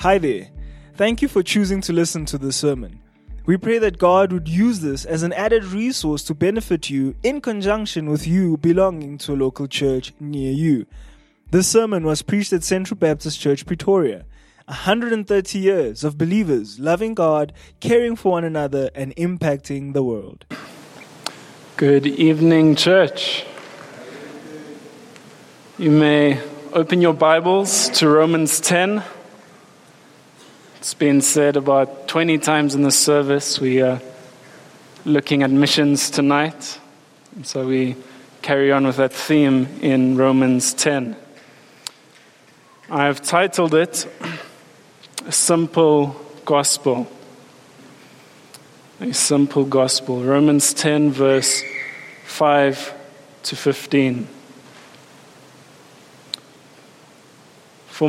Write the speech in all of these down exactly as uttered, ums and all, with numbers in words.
Hi there. Thank you for choosing to listen to this sermon. We pray that God would use this as an added resource to benefit you in conjunction with you belonging to a local church near you. This sermon was preached at Central Baptist Church, Pretoria. one hundred thirty years of believers loving God, caring for one another, and impacting the world. Good evening, church. You may open your Bibles to Romans ten. It's been said about twenty times in this service. We are looking at missions tonight, and so we carry on with that theme in Romans ten. I've titled it, A Simple Gospel. A Simple Gospel. Romans ten, verse five to fifteen. For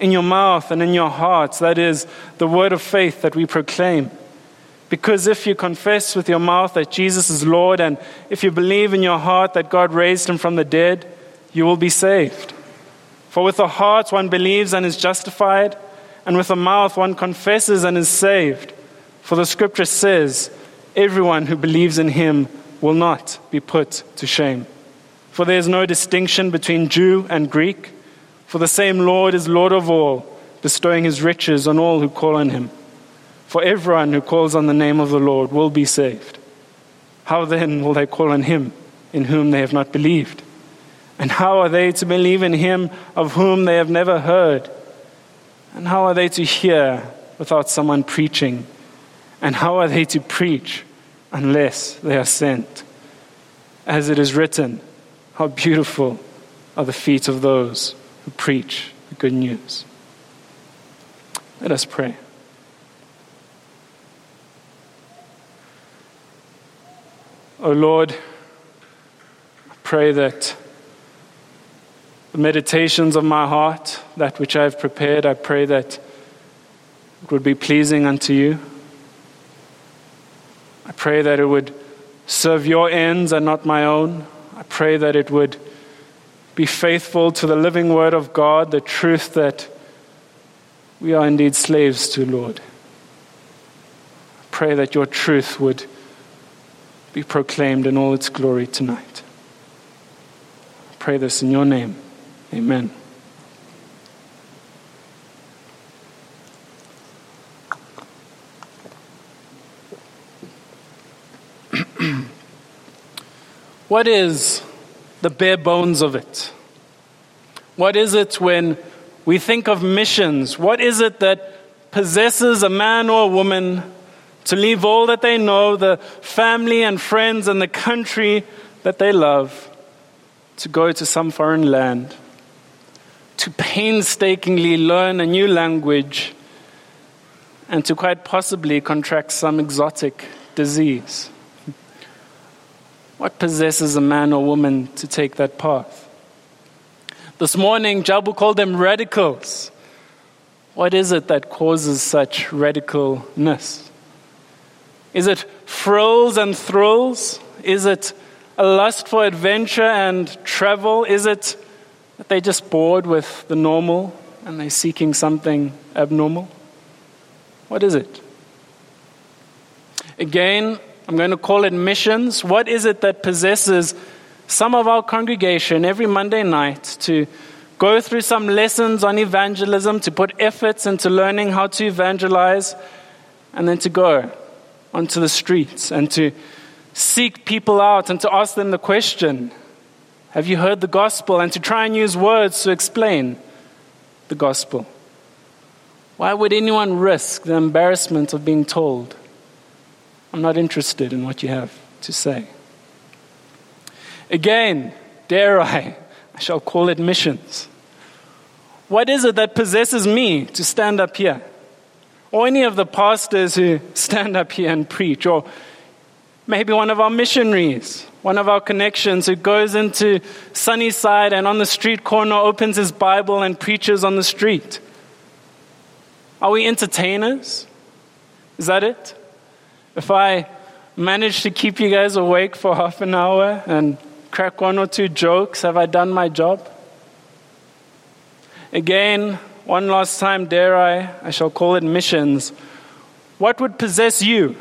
in your mouth and in your hearts, that is, the word of faith that we proclaim. Because if you confess with your mouth that Jesus is Lord, and if you believe in your heart that God raised him from the dead, you will be saved. For with the heart one believes and is justified, and with the mouth one confesses and is saved. For the scripture says, everyone who believes in him will not be put to shame. For there is no distinction between Jew and Greek, for the same Lord is Lord of all, bestowing his riches on all who call on him. For everyone who calls on the name of the Lord will be saved. How then will they call on him in whom they have not believed? And how are they to believe in him of whom they have never heard? And how are they to hear without someone preaching? And how are they to preach unless they are sent? As it is written, how beautiful are the feet of those who preach the good news. Let us pray. O Lord, I pray that the meditations of my heart, that which I have prepared, I pray that it would be pleasing unto you. I pray that it would serve your ends and not my own. I pray that it would be faithful to the living word of God, the truth that we are indeed slaves to, Lord. I pray that your truth would be proclaimed in all its glory tonight. I pray this in your name. Amen. What is the bare bones of it? What is it when we think of missions? What is it that possesses a man or a woman to leave all that they know, the family and friends and the country that they love, to go to some foreign land, to painstakingly learn a new language, and to quite possibly contract some exotic disease? What possesses a man or woman to take that path? This morning, Jabu called them radicals. What is it that causes such radicalness? Is it frills and thrills? Is it a lust for adventure and travel? Is it that they're just bored with the normal and they're seeking something abnormal? What is it? Again, I'm going to call it missions. What is it that possesses some of our congregation every Monday night to go through some lessons on evangelism, to put efforts into learning how to evangelize, and then to go onto the streets and to seek people out and to ask them the question, have you heard the gospel? And to try and use words to explain the gospel. Why would anyone risk the embarrassment of being told, I'm not interested in what you have to say? Again, dare I, I shall call it missions. What is it that possesses me to stand up here? or any of the pastors who stand up here and preach, or maybe one of our missionaries, one of our connections who goes into Sunnyside and on the street corner opens his Bible and preaches on the street. Are we entertainers? Is that it? If I manage to keep you guys awake for half an hour and crack one or two jokes, have I done my job? Again, one last time, dare I, I shall call it missions. What would possess you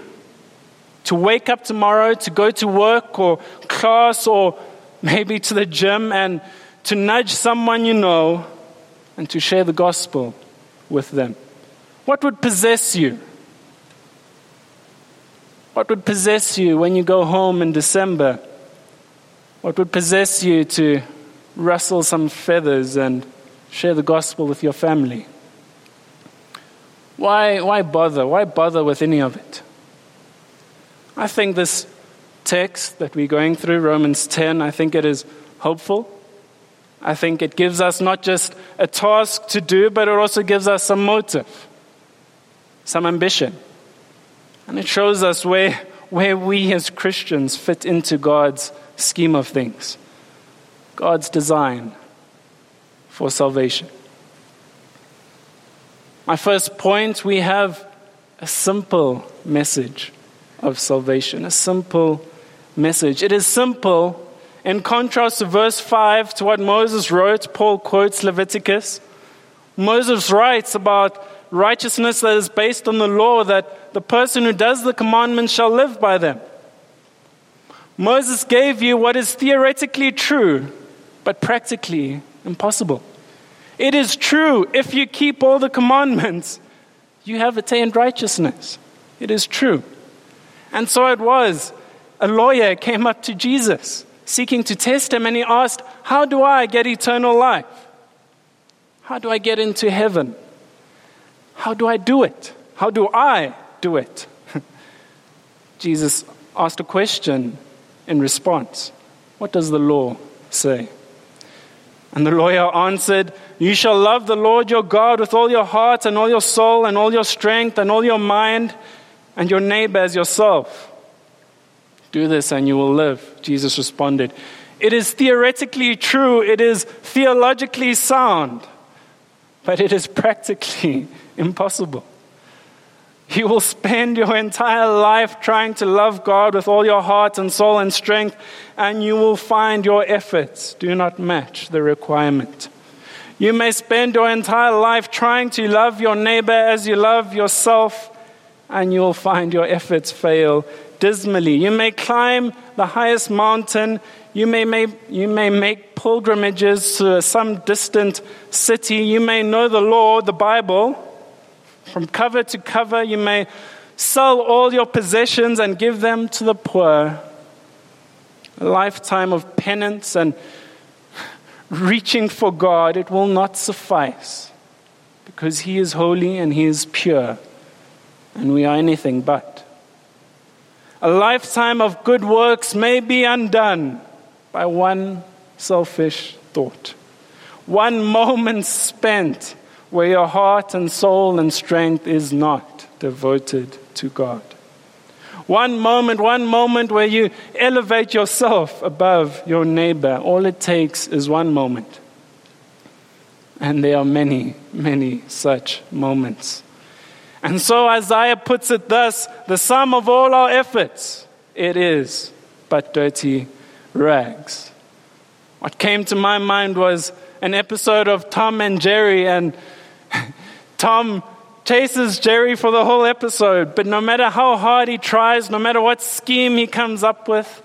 to wake up tomorrow, to go to work or class or maybe to the gym and to nudge someone you know and to share the gospel with them? What would possess you? What would possess you when you go home in December? What would possess you to rustle some feathers and share the gospel with your family? Why, why bother? Why bother with any of it? I think this text that we're going through, Romans ten, I think it is hopeful. I think it gives us not just a task to do, but it also gives us some motive, some ambition. And it shows us where, where we as Christians fit into God's scheme of things, God's design for salvation. My first point, we have a simple message of salvation, a simple message. It is simple in contrast to verse five, to what Moses wrote. Paul quotes Leviticus. Moses writes about righteousness that is based on the law, that the person who does the commandments shall live by them. Moses gave you what is theoretically true, but practically impossible. It is true, if you keep all the commandments, you have attained righteousness. It is true. And so it was. A lawyer came up to Jesus, seeking to test him, and he asked, how do I get eternal life? How do I get into heaven? How do I do it? How do I do it? Jesus asked a question in response. What does the law say? And the lawyer answered, you shall love the Lord your God with all your heart and all your soul and all your strength and all your mind, and your neighbor as yourself. Do this and you will live, Jesus responded. It is theoretically true, it is theologically sound, but it is practically impossible. You will spend your entire life trying to love God with all your heart and soul and strength, and you will find your efforts do not match the requirement. You may spend your entire life trying to love your neighbor as you love yourself, and you will find your efforts fail dismally. You may climb the highest mountain, you may, may, you may make pilgrimages to some distant city, you may know the law, the Bible, from cover to cover, you may sell all your possessions and give them to the poor. A lifetime of penance and reaching for God, it will not suffice, because He is holy and He is pure, and we are anything but. A lifetime of good works may be undone by one selfish thought, one moment spent where your heart and soul and strength is not devoted to God. One moment, one moment where you elevate yourself above your neighbor. All it takes is one moment. And there are many, many such moments. And so Isaiah puts it thus, the sum of all our efforts, it is but dirty rags. What came to my mind was an episode of Tom and Jerry, and Tom chases Jerry for the whole episode, but no matter how hard he tries, no matter what scheme he comes up with,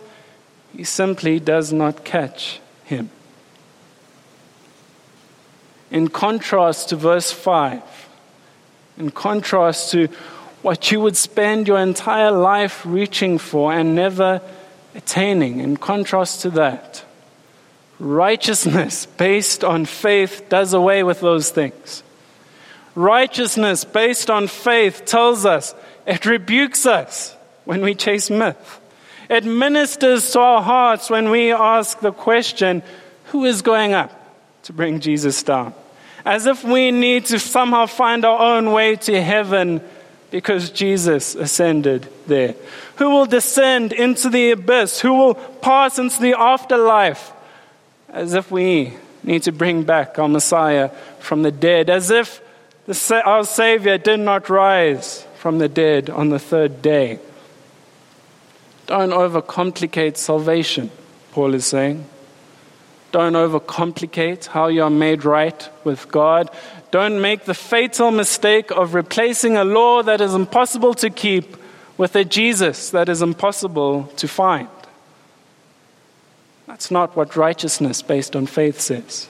he simply does not catch him. In contrast to verse five, in contrast to what you would spend your entire life reaching for and never attaining, in contrast to that, righteousness based on faith does away with those things. Righteousness based on faith tells us, it rebukes us when we chase myth. It ministers to our hearts when we ask the question, who is going up to bring Jesus down? As if we need to somehow find our own way to heaven because Jesus ascended there. Who will descend into the abyss? Who will pass into the afterlife? As if we need to bring back our Messiah from the dead. As if the, our Savior did not rise from the dead on the third day. Don't overcomplicate salvation, Paul is saying. Don't overcomplicate how you are made right with God. Don't make the fatal mistake of replacing a law that is impossible to keep with a Jesus that is impossible to find. That's not what righteousness based on faith says.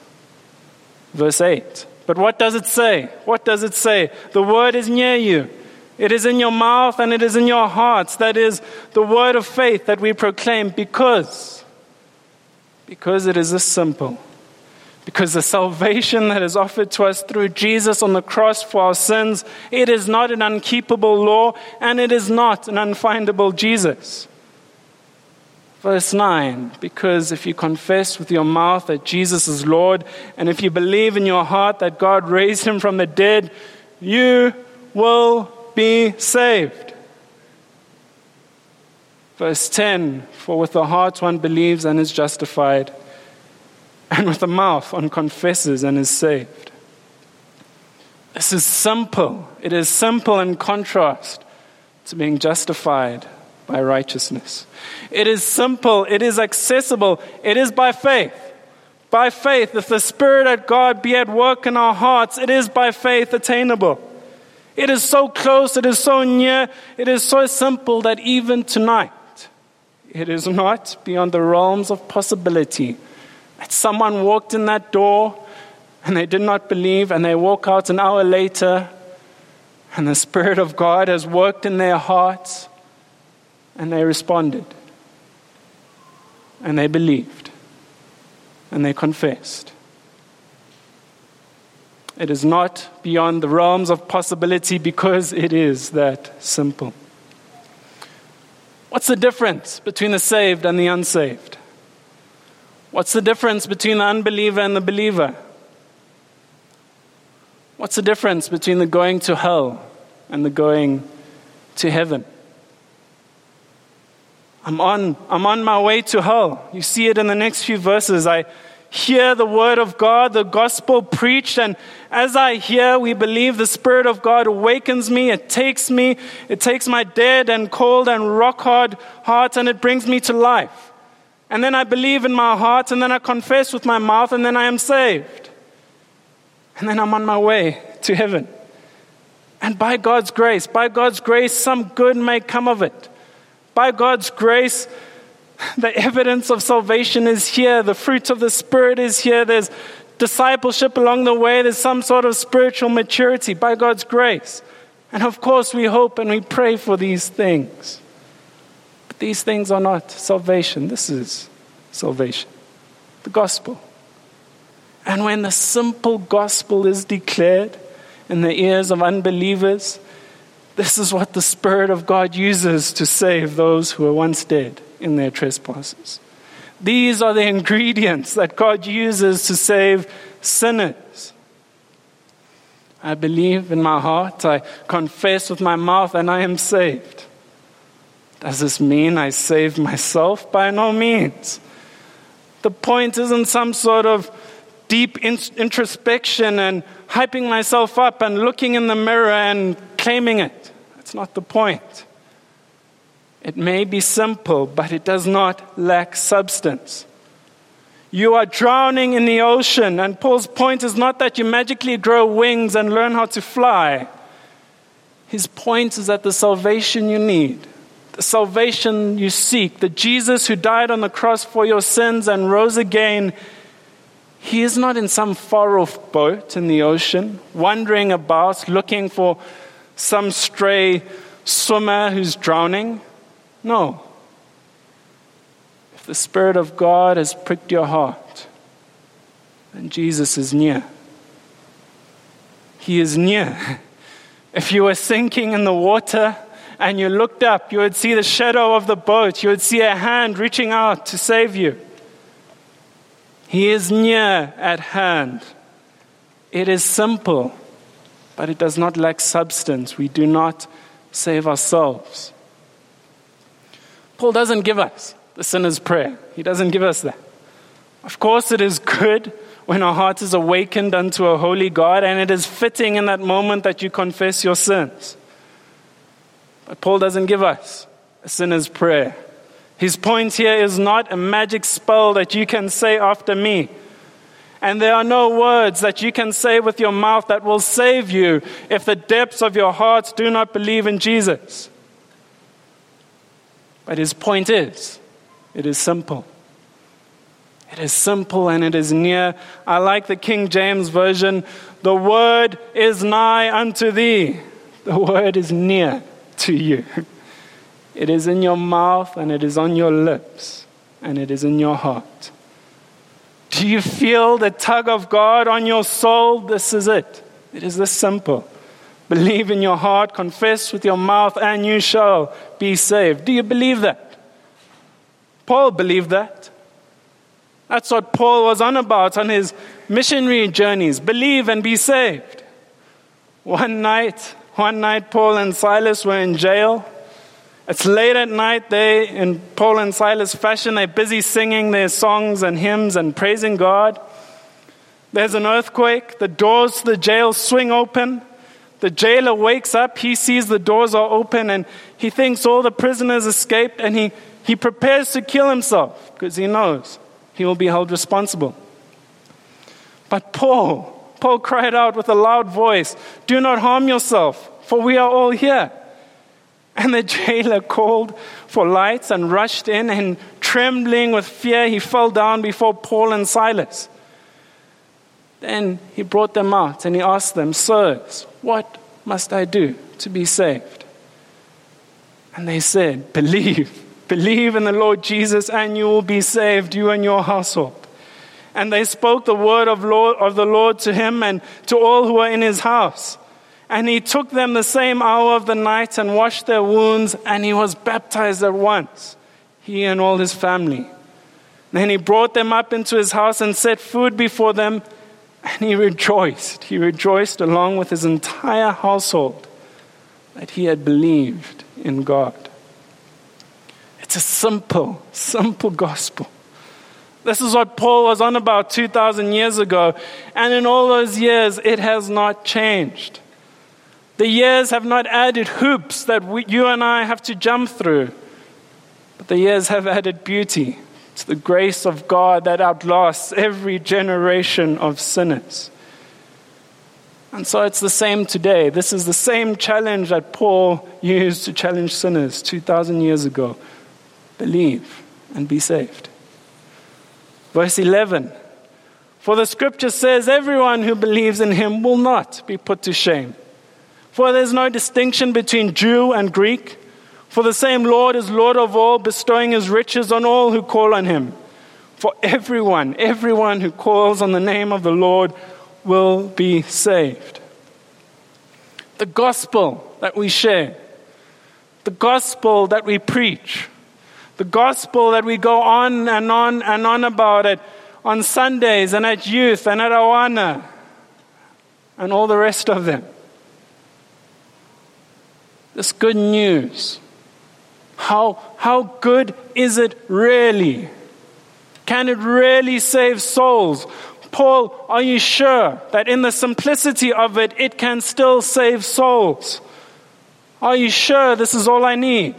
Verse eight. But what does it say? What does it say? The word is near you. It is in your mouth and it is in your hearts. That is the word of faith that we proclaim because... Because it is this simple. Because the salvation that is offered to us through Jesus on the cross for our sins, it is not an unkeepable law and it is not an unfindable Jesus. Verse nine, because if you confess with your mouth that Jesus is Lord and if you believe in your heart that God raised him from the dead, you will be saved. Verse ten, for with the heart one believes and is justified, and with the mouth one confesses and is saved. This is simple. It is simple in contrast to being justified by righteousness. It is simple. It is accessible. It is by faith. By faith, if the Spirit of God be at work in our hearts, it is by faith attainable. It is so close. It is so near. It is so simple that even tonight, it is not beyond the realms of possibility that someone walked in that door and they did not believe and they walk out an hour later and the Spirit of God has worked in their hearts and they responded and they believed and they confessed. It is not beyond the realms of possibility because it is that simple. What's the difference between the saved and the unsaved? What's the difference between the unbeliever and the believer? What's the difference between the going to hell and the going to heaven? I'm on, I'm on my way to hell. You see it in the next few verses. I hear the word of God, the gospel preached, and as I hear, we believe the Spirit of God awakens me, it takes me, it takes my dead and cold and rock hard heart, and it brings me to life. And then I believe in my heart, and then I confess with my mouth, and then I am saved. And then I'm on my way to heaven. And by God's grace, by God's grace, some good may come of it. By God's grace, the evidence of salvation is here. The fruit of the Spirit is here. There's discipleship along the way. There's some sort of spiritual maturity by God's grace. And of course, we hope and we pray for these things. But these things are not salvation. This is salvation, the gospel. And when the simple gospel is declared in the ears of unbelievers, this is what the Spirit of God uses to save those who were once dead in their trespasses. These are the ingredients that God uses to save sinners. I believe in my heart, I confess with my mouth, and I am saved. Does this mean I save myself? By no means. The point isn't some sort of deep introspection and hyping myself up and looking in the mirror and claiming it. That's not the point. It may be simple, but it does not lack substance. You are drowning in the ocean, and Paul's point is not that you magically grow wings and learn how to fly. His point is that the salvation you need, the salvation you seek, the Jesus who died on the cross for your sins and rose again, he is not in some far-off boat in the ocean, wandering about, looking for some stray swimmer who's drowning. No. If the Spirit of God has pricked your heart, then Jesus is near. He is near. If you were sinking in the water and you looked up, you would see the shadow of the boat. You would see a hand reaching out to save you. He is near at hand. It is simple, but it does not lack substance. We do not save ourselves. Paul doesn't give us the sinner's prayer. He doesn't give us that. Of course, it is good when our heart is awakened unto a holy God, and it is fitting in that moment that you confess your sins. But Paul doesn't give us a sinner's prayer. His point here is not a magic spell that you can say after me. And there are no words that you can say with your mouth that will save you if the depths of your hearts do not believe in Jesus. But his point is, it is simple. It is simple and it is near. I like the King James Version. The word is nigh unto thee. The word is near to you. It is in your mouth and it is on your lips and it is in your heart. Do you feel the tug of God on your soul? This is it. It is this simple. Believe in your heart, confess with your mouth, and you shall be saved. Do you believe that? Paul believed that. That's what Paul was on about on his missionary journeys. Believe and be saved. One night, one night Paul and Silas were in jail. It's late at night. They, in Paul and Silas fashion, they're busy singing their songs and hymns and praising God. There's an earthquake. The doors to the jail swing open. The jailer wakes up. He sees the doors are open and he thinks all the prisoners escaped, and he, he prepares to kill himself because he knows he will be held responsible. But Paul, Paul cried out with a loud voice, "Do not harm yourself, for we are all here." And the jailer called for lights and rushed in, and trembling with fear, he fell down before Paul and Silas. Then he brought them out and he asked them, "Sirs, what must I do to be saved?" And they said, "Believe, believe in the Lord Jesus, and you will be saved, you and your household." And they spoke the word of, Lord, of the Lord to him and to all who were in his house. And he took them the same hour of the night and washed their wounds, and he was baptized at once, he and all his family. Then he brought them up into his house and set food before them, and he rejoiced. He rejoiced along with his entire household that he had believed in God. It's a simple, simple gospel. This is what Paul was on about two thousand years ago, and in all those years, it has not changed. The years have not added hoops that we, you and I have to jump through. But the years have added beauty to the grace of God that outlasts every generation of sinners. And so it's the same today. This is the same challenge that Paul used to challenge sinners two thousand years ago. Believe and be saved. Verse eleven. For the scripture says, everyone who believes in him will not be put to shame. For there is no distinction between Jew and Greek. For the same Lord is Lord of all, bestowing his riches on all who call on him. For everyone, everyone who calls on the name of the Lord will be saved. The gospel that we share, the gospel that we preach, the gospel that we go on and on and on about it on Sundays and at youth and at Awana and all the rest of them. This good news. How, how good is it really? Can it really save souls? Paul, are you sure that in the simplicity of it, it can still save souls? Are you sure this is all I need?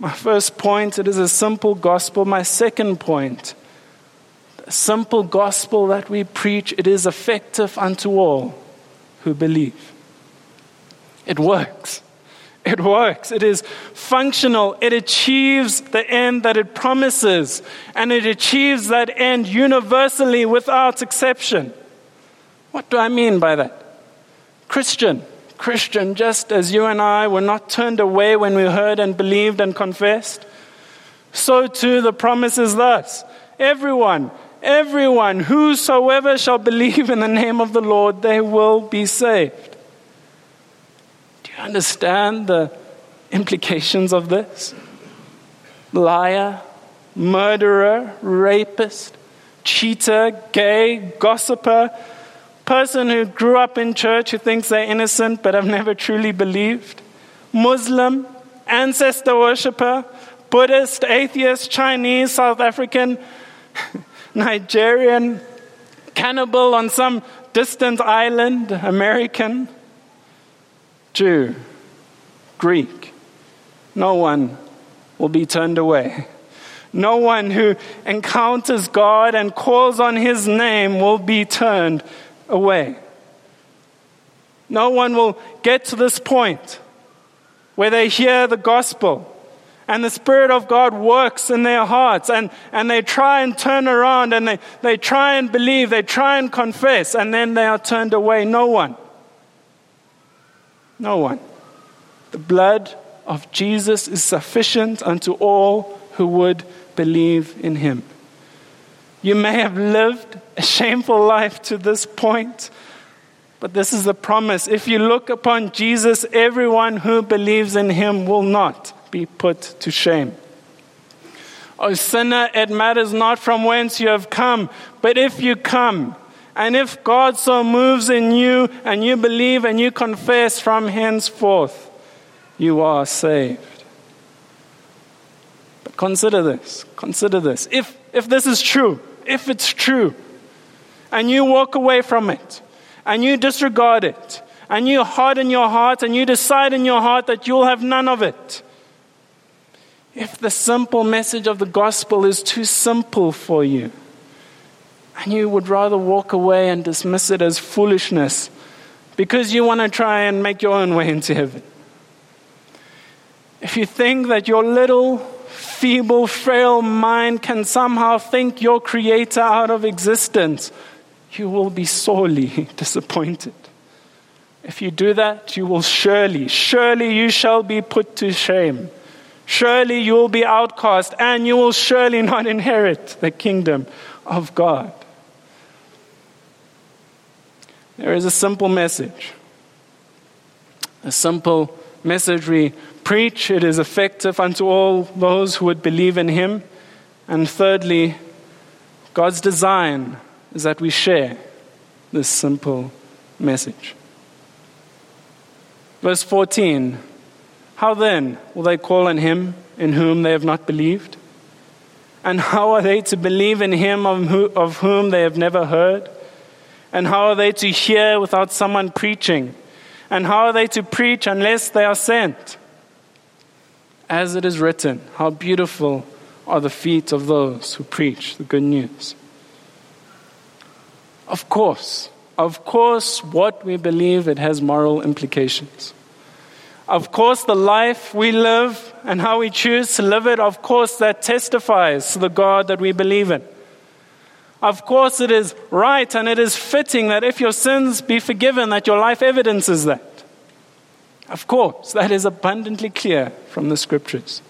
My first point, it is a simple gospel. My second point, the simple gospel that we preach, it is effective unto all who believe. It works. It works. It is functional. It achieves the end that it promises. And it achieves that end universally without exception. What do I mean by that? Christian. Christian, just as you and I were not turned away when we heard and believed and confessed, so too the promise is thus. Everyone, everyone, whosoever shall believe in the name of the Lord, they will be saved. Understand the implications of this? Liar, murderer, rapist, cheater, gay, gossiper, person who grew up in church who thinks they're innocent but have never truly believed, Muslim, ancestor worshiper, Buddhist, atheist, Chinese, South African, Nigerian, cannibal on some distant island, American, Jew, Greek. No one will be turned away. No one who encounters God and calls on his name will be turned away. No one will get to this point where they hear the gospel and the Spirit of God works in their hearts and, and they try and turn around and they, they try and believe, they try and confess, and then they are turned away. No one. No one. The blood of Jesus is sufficient unto all who would believe in him. You may have lived a shameful life to this point, but this is the promise. If you look upon Jesus, everyone who believes in him will not be put to shame. O sinner, it matters not from whence you have come, but if you come, and if God so moves in you, and you believe and you confess, from henceforth, you are saved. Consider this, consider this. If if this is true, if it's true, and you walk away from it, and you disregard it, and you harden your heart, and you decide in your heart that you'll have none of it, if the simple message of the gospel is too simple for you, and you would rather walk away and dismiss it as foolishness because you want to try and make your own way into heaven, if you think that your little feeble, frail mind can somehow think your Creator out of existence, you will be sorely disappointed. If you do that, you will surely, surely you shall be put to shame. Surely you will be outcast, and you will surely not inherit the kingdom of God. There is a simple message. A simple message we preach, it is effective unto all those who would believe in him. And thirdly, God's design is that we share this simple message. Verse fourteen, how then will they call on him in whom they have not believed? And how are they to believe in him of whom they have never heard? And how are they to hear without someone preaching? And how are they to preach unless they are sent? As it is written, how beautiful are the feet of those who preach the good news. Of course, of course, what we believe, it has moral implications. Of course, the life we live and how we choose to live it, of course, that testifies to the God that we believe in. Of course, it is right and it is fitting that if your sins be forgiven, that your life evidences that. Of course, that is abundantly clear from the scriptures.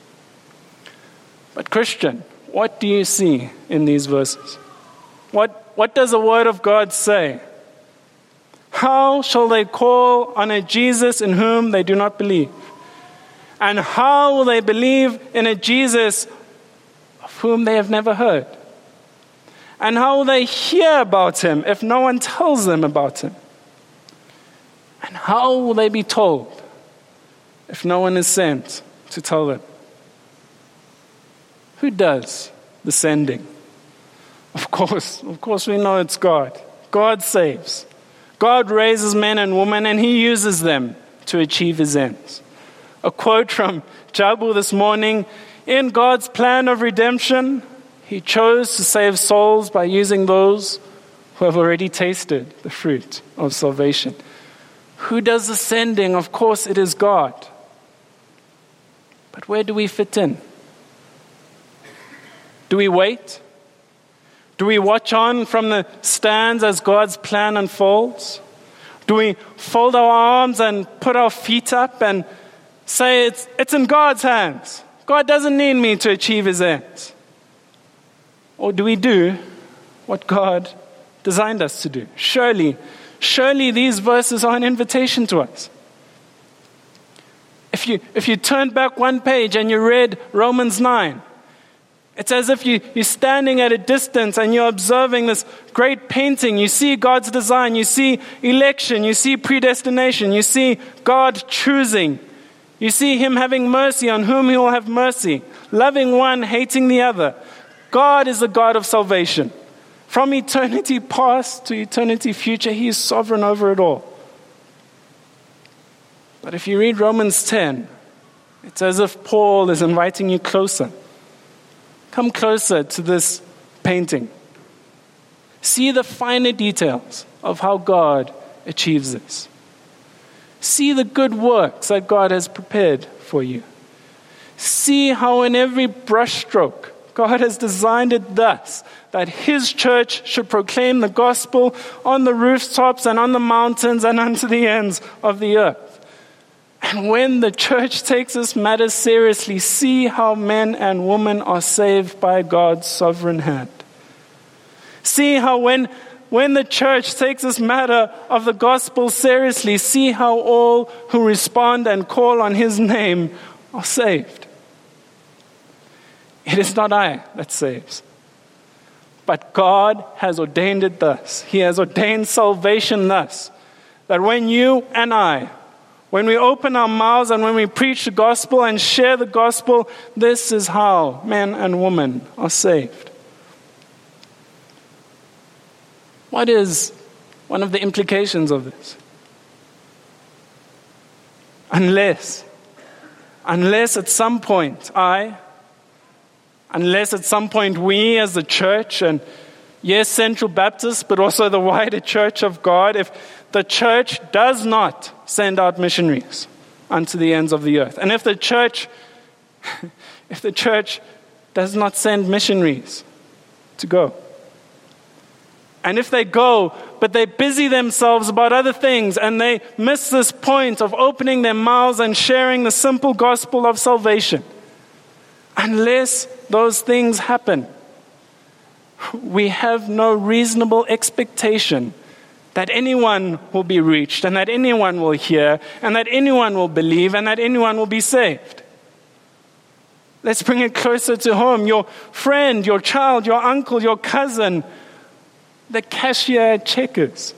But Christian, what do you see in these verses? What, what does the word of God say? How shall they call on a Jesus in whom they do not believe? And how will they believe in a Jesus of whom they have never heard? And how will they hear about him if no one tells them about him? And how will they be told if no one is sent to tell them? Who does the sending? Of course, of course we know it's God. God saves. God raises men and women and he uses them to achieve his ends. A quote from Jabu this morning, in God's plan of redemption, he chose to save souls by using those who have already tasted the fruit of salvation. Who does the sending? Of course it is God. But where do we fit in? Do we wait? Do we watch on from the stands as God's plan unfolds? Do we fold our arms and put our feet up and say it's, it's in God's hands? God doesn't need me to achieve his ends. Or do we do what God designed us to do? Surely, Surely these verses are an invitation to us. If you, if you turn back one page and you read Romans nine, It's as if you, you're standing at a distance and you're observing this great painting. You see God's design. You see election. You see predestination. You see God choosing. You see him having mercy on whom he will have mercy. Loving one, hating the other. God is the God of salvation. From eternity past to eternity future, he is sovereign over it all. But if you read Romans ten, it's as if Paul is inviting you closer. Come closer to this painting. See the finer details of how God achieves this. See the good works that God has prepared for you. See how in every brushstroke, God has designed it thus, that his church should proclaim the gospel on the rooftops and on the mountains and unto the ends of the earth. And when the church takes this matter seriously, see how men and women are saved by God's sovereign hand. See how when, when the church takes this matter of the gospel seriously, see how all who respond and call on his name are saved. It is not I that saves, but God has ordained it thus. He has ordained salvation thus, that when you and I, when we open our mouths and when we preach the gospel and share the gospel, this is how men and women are saved. What is one of the implications of this? Unless, unless at some point I, unless at some point we as the church, and yes, Central Baptist, but also the wider church of God, if the church does not send out missionaries unto the ends of the earth. And if the church, if the church does not send missionaries to go, and if they go, but they busy themselves about other things and they miss this point of opening their mouths and sharing the simple gospel of salvation, unless those things happen, we have no reasonable expectation that anyone will be reached, and that anyone will hear, and that anyone will believe, and that anyone will be saved. Let's bring it closer to home. Your friend, your child, your uncle, your cousin, the cashier at Checkers,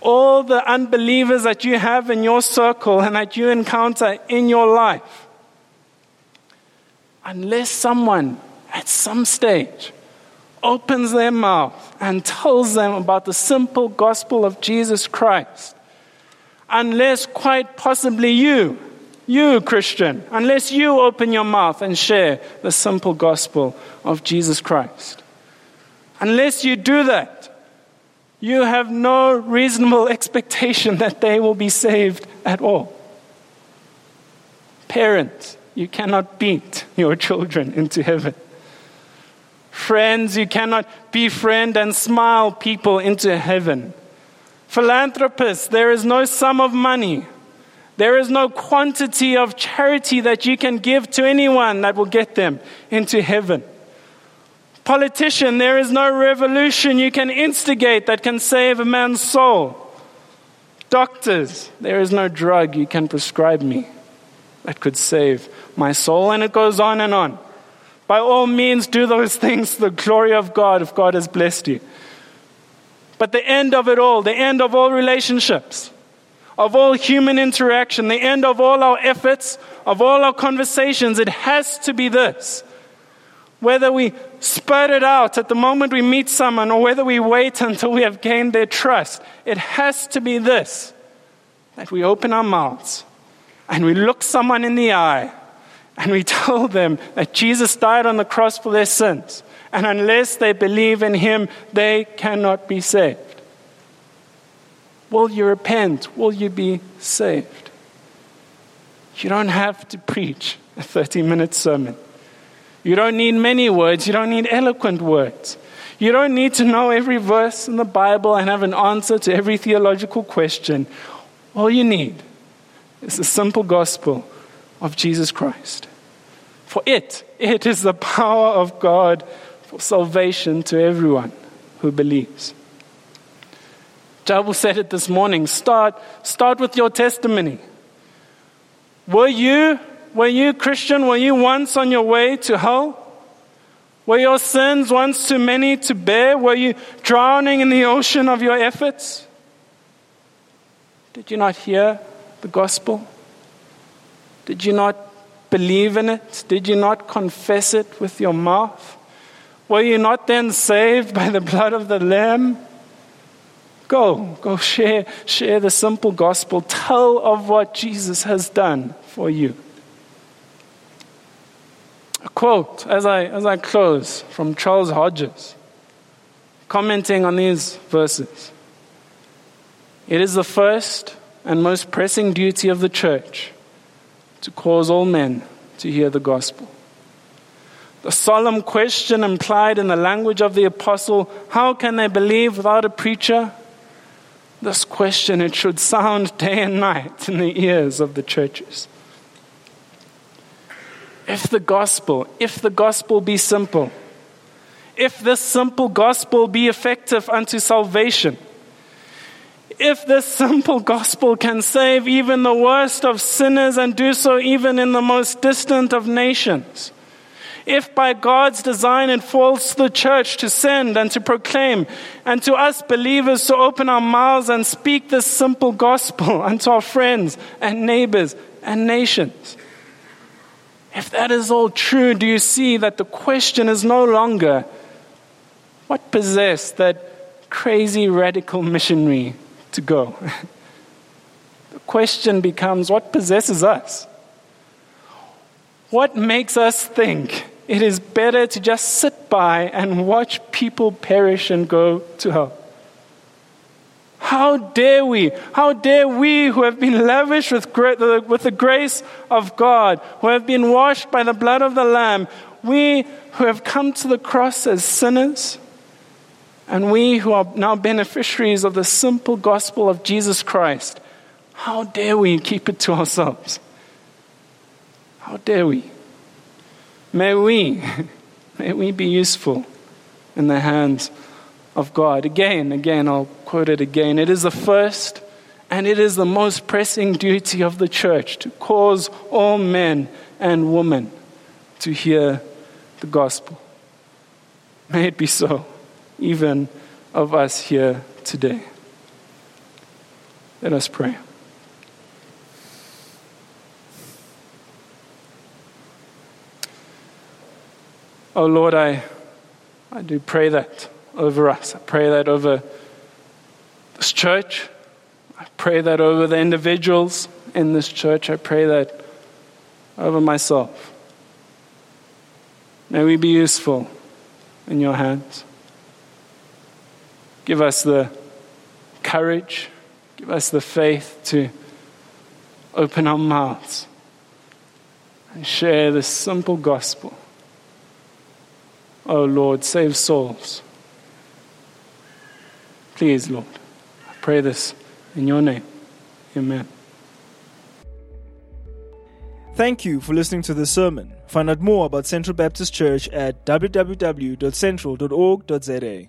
all the unbelievers that you have in your circle and that you encounter in your life. Unless someone at some stage opens their mouth and tells them about the simple gospel of Jesus Christ, unless quite possibly you, you Christian, unless you open your mouth and share the simple gospel of Jesus Christ, unless you do that, you have no reasonable expectation that they will be saved at all. Parents, you cannot beat your children into heaven. Friends, you cannot befriend and smile people into heaven. Philanthropists, there is no sum of money. There is no quantity of charity that you can give to anyone that will get them into heaven. Politician, there is no revolution you can instigate that can save a man's soul. Doctors, there is no drug you can prescribe me that could save my soul. And it goes on and on. By all means, do those things to the glory of God if God has blessed you. But the end of it all, the end of all relationships, of all human interaction, the end of all our efforts, of all our conversations, it has to be this. Whether we spurt it out at the moment we meet someone or whether we wait until we have gained their trust, it has to be this, that we open our mouths and we look someone in the eye and we tell them that Jesus died on the cross for their sins. And unless they believe in him, they cannot be saved. Will you repent? Will you be saved? You don't have to preach a thirty-minute sermon. You don't need many words. You don't need eloquent words. You don't need to know every verse in the Bible and have an answer to every theological question. All you need is the simple gospel of Jesus Christ. For it, it is the power of God for salvation to everyone who believes. Jabu said it this morning, start, start with your testimony. Were you, were you Christian? Were you once on your way to hell? Were your sins once too many to bear? Were you drowning in the ocean of your efforts? Did you not hear the gospel? Did you not believe in it? Did you not confess it with your mouth? Were you not then saved by the blood of the Lamb? Go, go share, share the simple gospel. Tell of what Jesus has done for you. A quote as I, as I close from Charles Hodges, commenting on these verses. It is the first and most pressing duty of the church to cause all men to hear the gospel. The solemn question implied in the language of the apostle, how can they believe without a preacher? This question, it should sound day and night in the ears of the churches. If the gospel, if the gospel be simple, if this simple gospel be effective unto salvation, if this simple gospel can save even the worst of sinners and do so even in the most distant of nations, if by God's design it falls to the church to send and to proclaim, and to us believers to open our mouths and speak this simple gospel unto our friends and neighbors and nations, if that is all true, do you see that the question is no longer, what possessed that crazy radical missionary to go? The question becomes, what possesses us? What makes us think it is better to just sit by and watch people perish and go to hell? How dare we, how dare we who have been lavished with, gra- with the grace of God, who have been washed by the blood of the Lamb, we who have come to the cross as sinners, and we who are now beneficiaries of the simple gospel of Jesus Christ, how dare we keep it to ourselves? How dare we? May we, may we be useful in the hands of God. Again, again, I'll quote it again. It is the first and it is the most pressing duty of the church to cause all men and women to hear the gospel. May it be so, even of us here today. Let us pray. Oh Lord, I, I do pray that over us. I pray that over this church. I pray that over the individuals in this church. I pray that over myself. May we be useful in your hands. Give us the courage, give us the faith to open our mouths and share this simple gospel. Oh Lord, save souls. Please, Lord, I pray this in your name. Amen. Thank you for listening to this sermon. Find out more about Central Baptist Church at w w w dot central dot org dot z a.